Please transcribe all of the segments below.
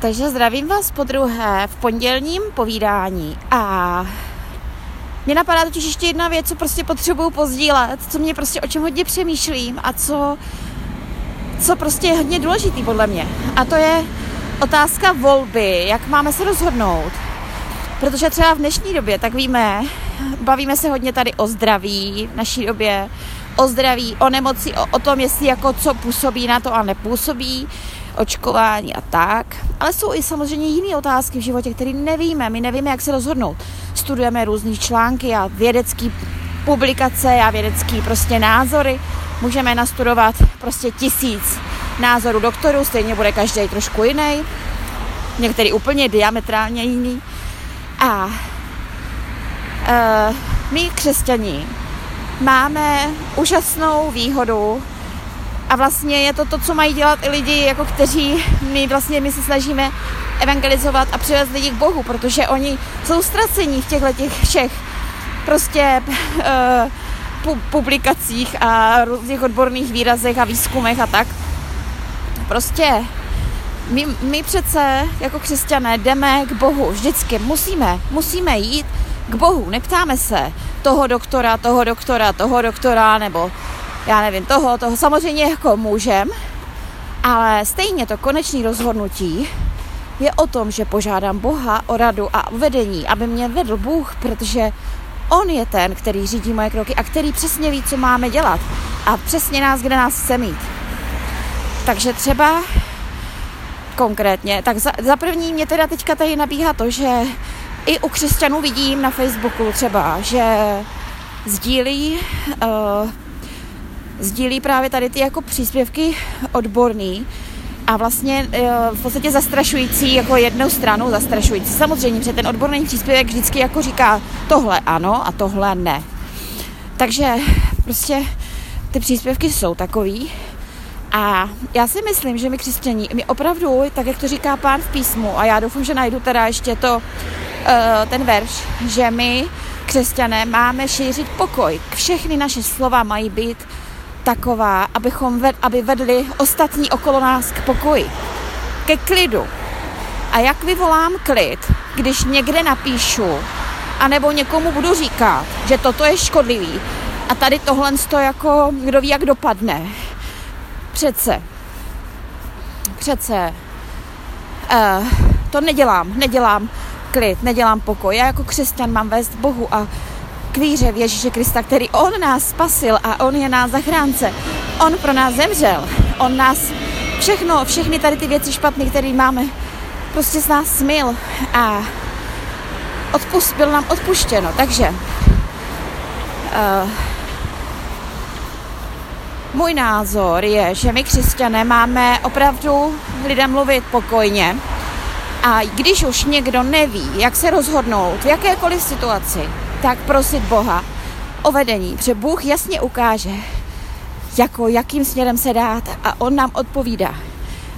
Takže zdravím vás podruhé v pondělním povídání a mě napadá totiž ještě jedna věc, co prostě potřebuju pozdílet, co mě prostě o čem hodně přemýšlím a co prostě je hodně důležitý podle mě. A to je otázka volby, jak máme se rozhodnout. Protože třeba v dnešní době, tak víme, bavíme se hodně tady o zdraví v naší době, o zdraví, o nemoci, o tom, jestli jako co působí na to a nepůsobí, očkování a tak. Ale jsou i samozřejmě jiné otázky v životě, které nevíme. My nevíme, jak se rozhodnout. Studujeme různé články a vědecké publikace a vědecké prostě názory. Můžeme nastudovat prostě 1000 názorů doktorů, stejně bude každý trošku jiný. Některý úplně diametrálně jiný. A my křesťaní máme úžasnou výhodu a vlastně je to to, co mají dělat i lidi, jako kteří my se snažíme evangelizovat a přivést lidi k Bohu, protože oni jsou ztracení v těchto těch všech prostě publikacích a různých odborných výrazech a výzkumech a tak. Prostě my přece jako křesťané jdeme k Bohu, vždycky musíme jít k Bohu, neptáme se toho doktora, nebo já nevím, toho samozřejmě jako můžem, ale stejně to konečné rozhodnutí je o tom, že požádám Boha o radu a vedení, aby mě vedl Bůh, protože on je ten, který řídí moje kroky a který přesně ví, co máme dělat a přesně kde nás chce mít. Takže třeba konkrétně, tak za první mě teda teďka tady nabíhá to, že i u křesťanů vidím na Facebooku třeba, že sdílí právě tady ty jako příspěvky odborný a vlastně v podstatě zastrašující jako jednou stranu, zastrašující. Samozřejmě, že ten odborný příspěvek vždycky jako říká tohle ano a tohle ne. Takže prostě ty příspěvky jsou takový a já si myslím, že my křesťaní, my opravdu, tak jak to říká Pán v písmu a já doufám, že najdu teda ještě to ten verš, že my, křesťané, máme šířit pokoj. Všechny naše slova mají být taková, aby vedli ostatní okolo nás k pokoji, ke klidu. A jak vyvolám klid, když někde napíšu, anebo někomu budu říkat, že toto je škodlivý a tady tohle to jako, kdo ví, jak dopadne. Přece to nedělám klid, nedělám pokoj. Já jako křesťan mám vést Bohu a k víře v Ježíše Krista, který on nás spasil a on je nás zachránce. On pro nás zemřel. On nás všechny tady ty věci špatné, které máme, prostě z nás smyl a bylo nám odpuštěno. Takže můj názor je, že my křesťané máme opravdu lidem mluvit pokojně. A když už někdo neví, jak se rozhodnout v jakékoliv situaci, tak prosit Boha o vedení, protože Bůh jasně ukáže, jakým směrem se dát a on nám odpovídá.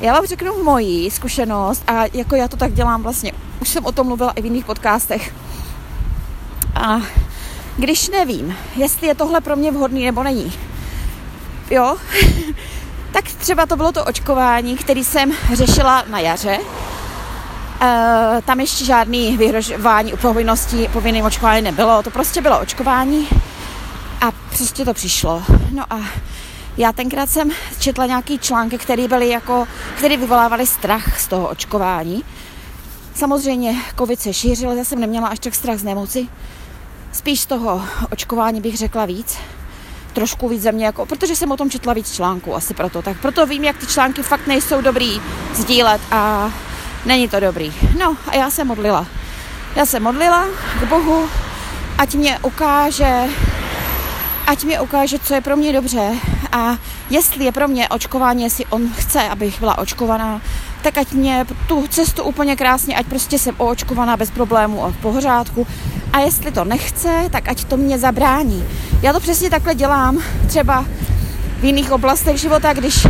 Já vám řeknu moji zkušenost a jako já to tak dělám vlastně, už jsem o tom mluvila i v jiných podcastech. A když nevím, jestli je tohle pro mě vhodný nebo není, jo, tak třeba to bylo to očkování, který jsem řešila na jaře. Tam ještě žádný vyhrožování povinným očkování nebylo, to prostě bylo očkování a prostě to přišlo. No a já tenkrát jsem četla nějaký články, které vyvolávaly strach z toho očkování. Samozřejmě covid se šířil, já jsem neměla až tak strach z nemoci. Spíš z toho očkování bych řekla víc. Trošku víc ze mě, jako, protože jsem o tom četla víc článků, asi proto. Tak proto vím, jak ty články fakt nejsou dobrý sdílet a není to dobrý. No a já se modlila. Já se modlila k Bohu, ať mě ukáže, co je pro mě dobře a jestli je pro mě očkování, jestli on chce, abych byla očkovaná, tak ať mě tu cestu úplně krásně, ať prostě jsem oočkovaná bez problémů a v pořádku. A jestli to nechce, tak ať to mě zabrání. Já to přesně takhle dělám třeba v jiných oblastech života, když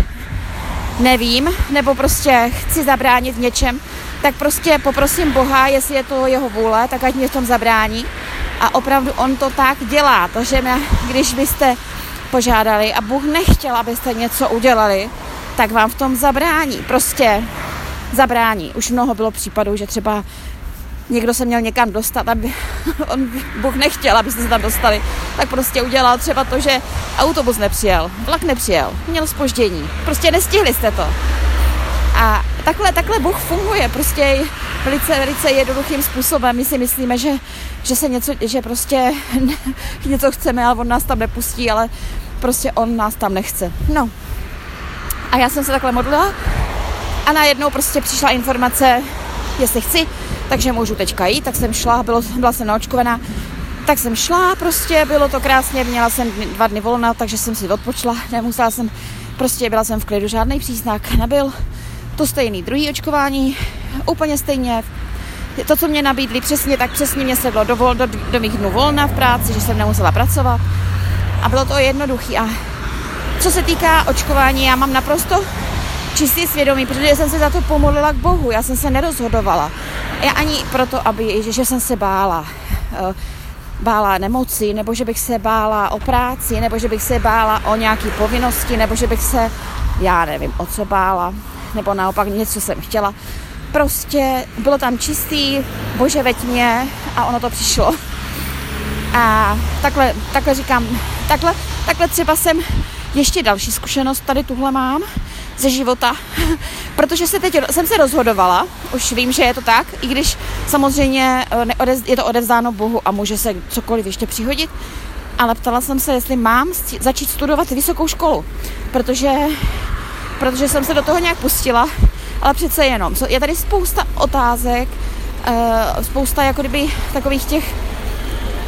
nevím, nebo prostě chci zabránit něčem, tak prostě poprosím Boha, jestli je to jeho vůle, tak ať mě v tom zabrání. A opravdu on to tak dělá. Takže když byste požádali a Bůh nechtěl, abyste něco udělali, tak vám v tom zabrání. Prostě zabrání. Už mnoho bylo případů, že třeba někdo se měl někam dostat, aby on, Bůh nechtěl, abyste se tam dostali, tak prostě udělal třeba to, že autobus nepřijel, vlak nepřijel, měl zpoždění, prostě nestihli jste to. A takhle Bůh funguje prostě velice, velice jednoduchým způsobem. My si myslíme, že se něco, že prostě něco chceme, ale on nás tam nepustí, ale prostě on nás tam nechce. No. A já jsem se takhle modlila a najednou prostě přišla informace, jestli chci, takže můžu teďka jít, tak jsem šla, byla jsem naočkovaná, tak jsem šla, prostě bylo to krásně, měla jsem 2 dny volna, takže jsem si odpočla, nemusela jsem, prostě byla jsem v klidu, žádný příznak nebyl, to stejný druhý očkování, úplně stejně, to, co mě nabídli přesně, tak přesně mě sedlo do mých dnů volna v práci, že jsem nemusela pracovat a bylo to jednoduchý. A co se týká očkování, já mám naprosto čistý svědomí, protože jsem se za to pomodlila k Bohu, já jsem se nerozhodovala. Já ani proto, že jsem se bála. Bála nemoci, nebo že bych se bála o práci, nebo že bych se bála o nějaké povinnosti, nebo že bych se, já nevím, o co bála, nebo naopak něco jsem chtěla. Prostě bylo tam čistý, Bože veď mě, a ono to přišlo. A takhle říkám, takhle třeba jsem ještě další zkušenost tady tuhle mám ze života, protože jsem se rozhodovala, už vím, že je to tak, i když samozřejmě je to odevzdáno Bohu a může se cokoliv ještě přihodit, ale ptala jsem se, jestli mám začít studovat vysokou školu, protože jsem se do toho nějak pustila, ale přece jenom. Je tady spousta otázek, spousta jako kdyby takových těch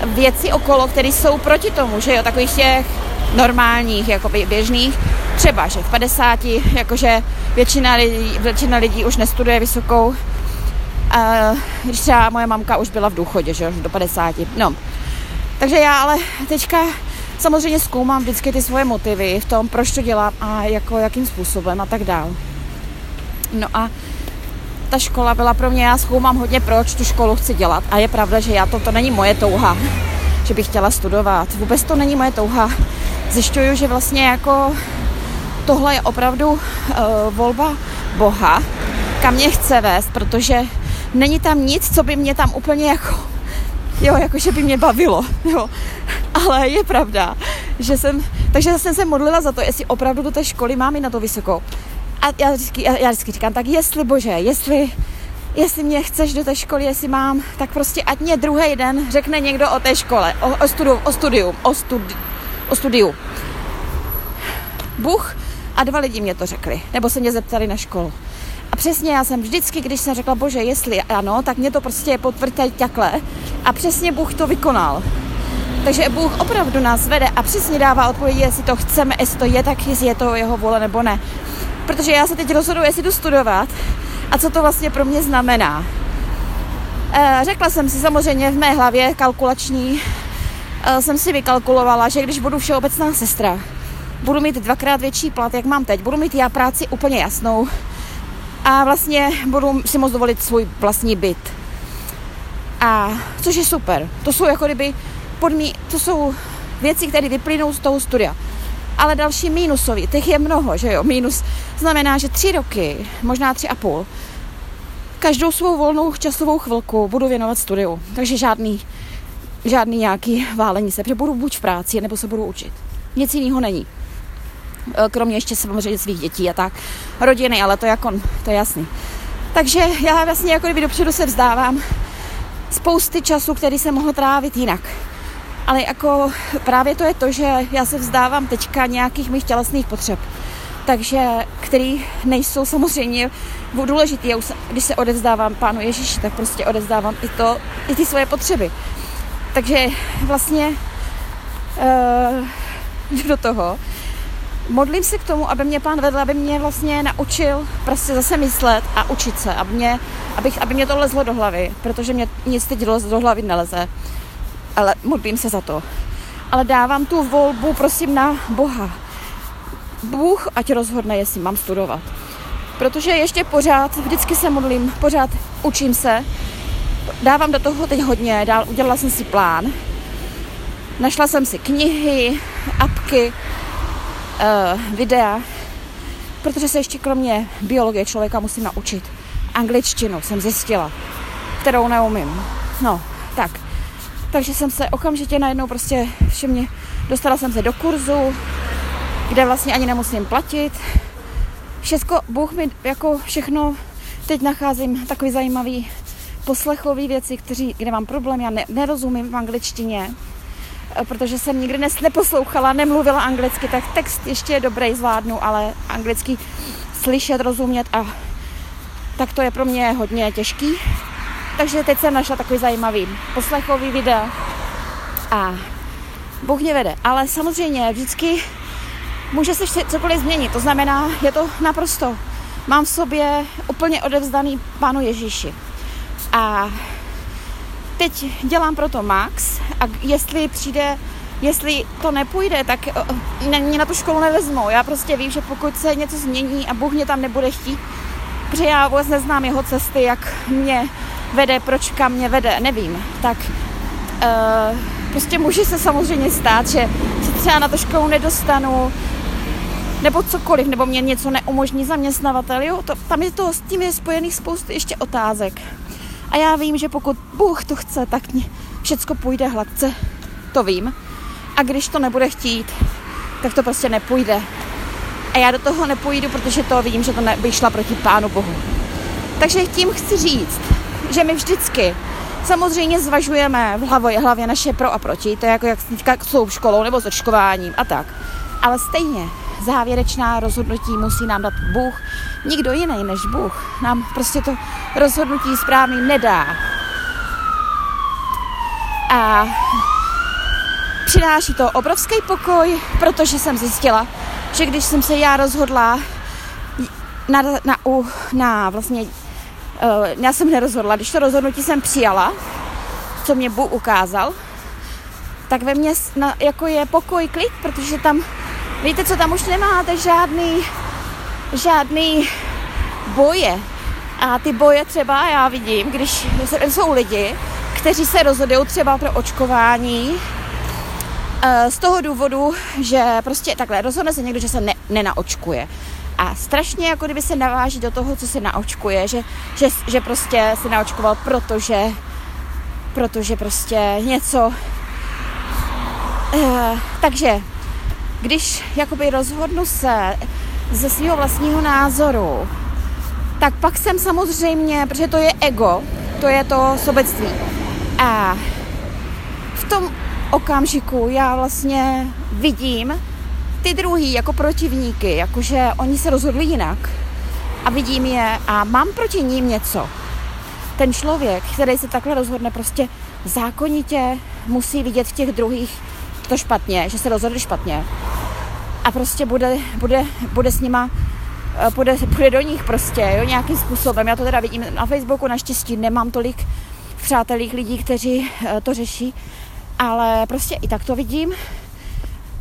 věcí okolo, které jsou proti tomu, že jo, takových těch normálních, jako běžných, třeba, že v 50, jakože většina lidí už nestuduje vysokou, když třeba moje mamka už byla v důchodě, že do 50, no. Takže já ale teďka samozřejmě zkoumám vždycky ty svoje motivy v tom, proč to dělám a jako jakým způsobem a tak dál. No a ta škola byla pro mě, já zkoumám hodně, proč tu školu chci dělat a je pravda, že to není moje touha, že bych chtěla studovat. Vůbec to není moje touha. Zjišťuju, že vlastně jako tohle je opravdu volba Boha, kam mě chce vést, protože není tam nic, co by mě tam úplně jakože by mě bavilo. Jo. Ale je pravda, takže jsem se modlila za to, jestli opravdu do té školy mám i na to vysokou. A já vždycky říkám, tak jestli Bože, jestli mě chceš do té školy, jestli mám, tak prostě ať mě druhý den řekne někdo o té škole, o studiu. Bůh a 2 lidi mě to řekli, nebo se mě zeptali na školu. A přesně já jsem vždycky, když jsem řekla, Bože, jestli ano, tak mě to prostě potvrďte takhle. A přesně Bůh to vykonal. Takže Bůh opravdu nás vede a přesně dává odpovědi, jestli to chceme, jestli to je, tak jestli je to jeho vůle nebo ne. Protože já se teď rozhodu, jestli jdu studovat a co to vlastně pro mě znamená. Řekla jsem si samozřejmě v mé hlavě kalkulační, jsem si vykalkulovala, že když budu všeobecná sestra, budu mít 2x větší plat, jak mám teď, budu mít já práci úplně jasnou a vlastně budu si moct dovolit svůj vlastní byt. A což je super, to jsou jako kdyby to jsou věci, které vyplynou z toho studia. Ale další mínusový, těch je mnoho, že jo, mínus znamená, že 3 roky, možná 3,5, každou svou volnou časovou chvilku budu věnovat studiu, takže žádný nějaký válení se, protože budu buď v práci, nebo se budu učit. Nic jiného není. Kromě ještě samozřejmě svých dětí a tak, rodiny, ale to je jasný. Takže já vlastně jako kdyby dopředu se vzdávám spousty času, který jsem mohla trávit jinak. Ale jako právě to je to, že já se vzdávám teďka nějakých mých tělesných potřeb, takže, který nejsou samozřejmě důležitý. Já už, když se odevzdávám Pánu Ježíši, tak prostě odevzdávám i ty svoje potřeby. Takže vlastně do toho. Modlím se k tomu, aby mě Pán vedl, aby mě vlastně naučil prostě zase myslet a učit se, aby mě to lezlo do hlavy, protože mě nic teď do hlavy neleze. Ale modlím se za to. Ale dávám tu volbu, prosím, na Boha. Bůh ať rozhodne, jestli mám studovat. Protože ještě pořád, vždycky se modlím, pořád učím se. Dávám do toho teď hodně, udělala jsem si plán. Našla jsem si knihy, apky, videa, protože se ještě kromě biologie člověka musím naučit angličtinu, jsem zjistila, kterou neumím. No, tak. Takže jsem se okamžitě najednou prostě všimně dostala jsem se do kurzu, kde vlastně ani nemusím platit. Všecko, Bůh mi jako všechno, teď nacházím takový zajímavý poslechový věci, kde mám problém, já nerozumím v angličtině, protože jsem nikdy neposlouchala, nemluvila anglicky, tak text ještě je dobrý, zvládnu, ale anglicky slyšet, rozumět a tak to je pro mě hodně těžký. Takže teď jsem našla takový zajímavý poslechový video a Bůh mě vede. Ale samozřejmě vždycky může se cokoliv změnit, to znamená, je to naprosto. Mám v sobě úplně odevzdaný Pánu Ježíši. A teď dělám proto max a jestli to nepůjde, tak mě na tu školu nevezmou. Já prostě vím, že pokud se něco změní a Bůh mě tam nebude chtít, protože já vůbec neznám jeho cesty, jak mě vede, proč kam mě vede, nevím. Tak prostě může se samozřejmě stát, že se třeba na tu školu nedostanu, nebo cokoliv, nebo mě něco neumožní zaměstnavatel, jo? S tím je spojených spoustu ještě otázek. A já vím, že pokud Bůh to chce, tak všecko půjde hladce, to vím. A když to nebude chtít, tak to prostě nepůjde. A já do toho nepůjdu, protože to vím, že to vyšla proti Pánu Bohu. Takže tím chci říct, že my vždycky samozřejmě zvažujeme v hlavě naše pro a proti, to je jako jak jsou školou nebo s očkováním a tak. Ale stejně závěrečná rozhodnutí musí nám dát Bůh, nikdo jiný než Bůh. Nám prostě to rozhodnutí správný nedá. A přináší to obrovský pokoj, protože jsem zjistila, že když jsem se já rozhodla já jsem nerozhodla, když to rozhodnutí jsem přijala, co mě Bůh ukázal, tak ve mně jako je pokoj, klid, protože tam, víte co, tam už nemáte žádný boje. A ty boje třeba já vidím, když jsou lidi, kteří se rozhodují třeba pro očkování z toho důvodu, že prostě takhle rozhodne se někdo, že se nenaočkuje. A strašně, jako kdyby se naváží do toho, co se naočkuje, že prostě se naočkoval, protože prostě něco. Takže, když jakoby rozhodnu se ze svého vlastního názoru, tak pak jsem samozřejmě, protože to je ego, to je to sobectví. A v tom okamžiku já vlastně vidím ty druhý jako protivníky, jakože oni se rozhodli jinak a vidím je a mám proti ním něco. Ten člověk, který se takhle rozhodne, prostě zákonitě musí vidět v těch druhých to špatně, že se rozhodli špatně a prostě bude s nima, bude do nich prostě, jo, nějakým způsobem. Já to teda vidím na Facebooku, naštěstí nemám tolik přátelých lidí, kteří to řeší, ale prostě i tak to vidím.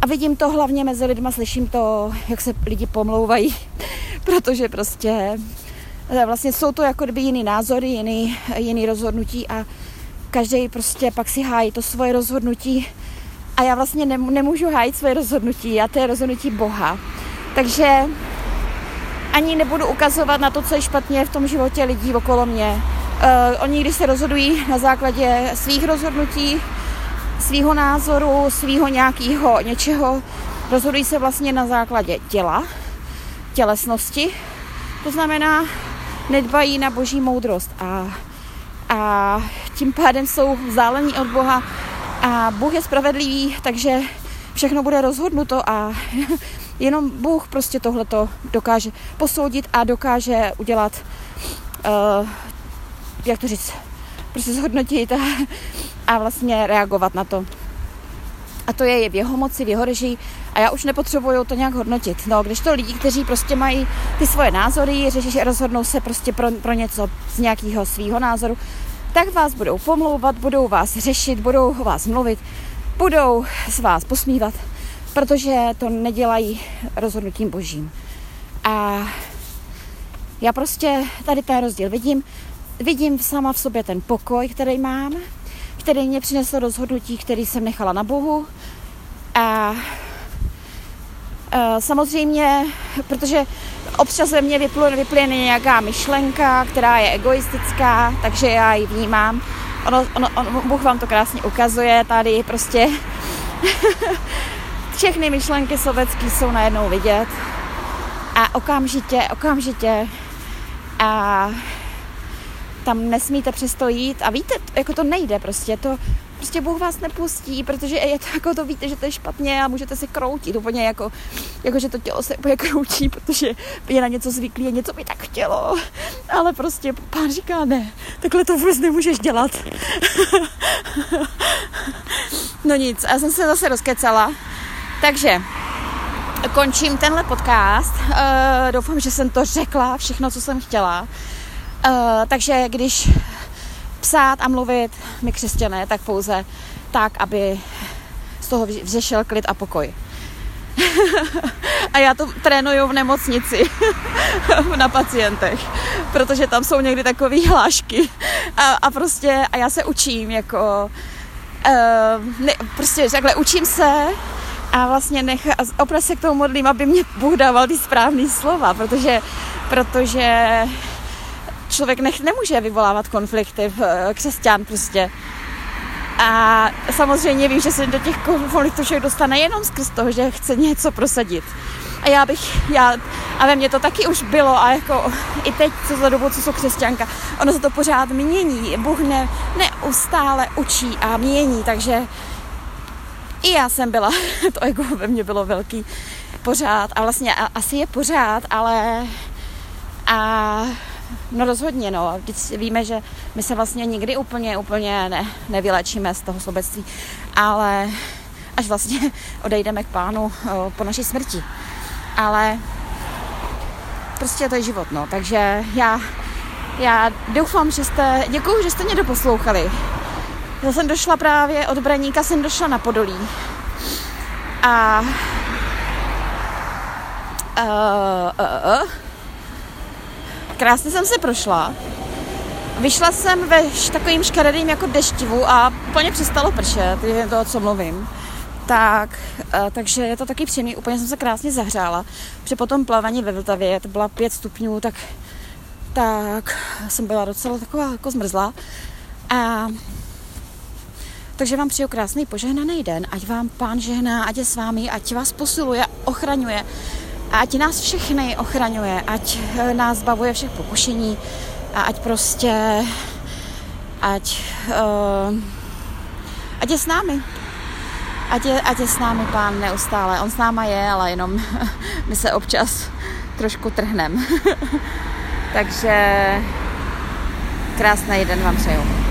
A vidím to hlavně mezi lidma, slyším to, jak se lidi pomlouvají, protože prostě vlastně jsou to jako kdyby jiný názory, jiný rozhodnutí a každý prostě pak si hájí to svoje rozhodnutí a já vlastně nemůžu hájit svoje rozhodnutí a to je rozhodnutí Boha. Takže ani nebudu ukazovat na to, co je špatně v tom životě lidí okolo mě. Oni, když se rozhodují na základě svých rozhodnutí, svýho názoru, svýho nějakého něčeho, rozhodují se vlastně na základě těla, tělesnosti, to znamená nedbají na boží moudrost a tím pádem jsou vzdálení od Boha a Bůh je spravedlivý, takže všechno bude rozhodnuto a jenom Bůh prostě tohleto dokáže posoudit a dokáže udělat, jak to říct, prostě zhodnotit a vlastně reagovat na to. A to je v jeho moci, v jeho režii a já už nepotřebuju to nějak hodnotit. No, když to lidi, kteří prostě mají ty svoje názory, že rozhodnou se prostě pro něco z nějakého svýho názoru, tak vás budou pomlouvat, budou vás řešit, budou o vás mluvit, budou s vás posmívat, protože to nedělají rozhodnutím božím. A já prostě tady ten rozdíl vidím sama v sobě ten pokoj, který mám, který mě přineslo rozhodnutí, který jsem nechala na Bohu. A samozřejmě, protože Občas ze mě vyplyne nějaká myšlenka, která je egoistická, takže já ji vnímám. Bůh vám to krásně ukazuje, tady prostě všechny myšlenky sovětský jsou najednou vidět. A okamžitě a tam nesmíte přesto jít a víte, jako to nejde prostě, to prostě Bůh vás nepustí, protože je to, jako to víte, že to je špatně a můžete se kroutit úplně jako že to tělo se úplně kroutí, protože je na něco zvyklý a něco by tak chtělo, ale prostě pán říká ne, takhle to vůbec nemůžeš dělat. No nic, já jsem se zase rozkecala, takže končím tenhle podcast, doufám, že jsem to řekla, všechno, co jsem chtěla. Takže když psát a mluvit, my křesťané, tak pouze tak, aby z toho vzešel klid a pokoj. A já to trénuju v nemocnici na pacientech, protože tam jsou někdy takové hlášky a já se učím jako učím se a vlastně opět se k tomu modlím, aby mě Bůh dával ty správný slova, protože člověk nemůže vyvolávat konflikty, křesťan prostě. A samozřejmě vím, že se do těch konfliktů člověk dostane jenom skrz toho, že chce něco prosadit. A já ve mně to taky už bylo a jako i teď, co za dobu, co jsou křesťanka, ono se to pořád mění. Bůh neustále učí a mění, takže i já jsem byla, to ego ve mně bylo velký pořád a vlastně asi je pořád, ale rozhodně, no. Vždyť víme, že my se vlastně nikdy úplně nevylečíme z toho sobectví, ale až vlastně odejdeme k pánu po naší smrti. Ale prostě to je život, no. Takže já doufám, děkuju, že jste mě doposlouchali. Já jsem došla právě od Braníka, jsem došla na Podolí. Krásně jsem se prošla. Vyšla jsem ve takovým škaredým jako deštivu a úplně přestalo pršet, je to, co mluvím. Takže je to taky příjemný, úplně jsem se krásně zahřála. Protože potom plavání ve Vltavě, to byla 5 stupňů, tak jsem byla docela taková jako zmrzlá. Takže vám přeju krásný požehnaný den, ať vám pán žehná, ať je s vámi, ať vás posiluje, ochraňuje. Ať nás všechny ochraňuje, ať nás zbavuje všech pokušení a ať je s námi. Ať je s námi pán neustále. On s náma je, ale jenom my se občas trošku trhneme. Takže krásný den vám přeju.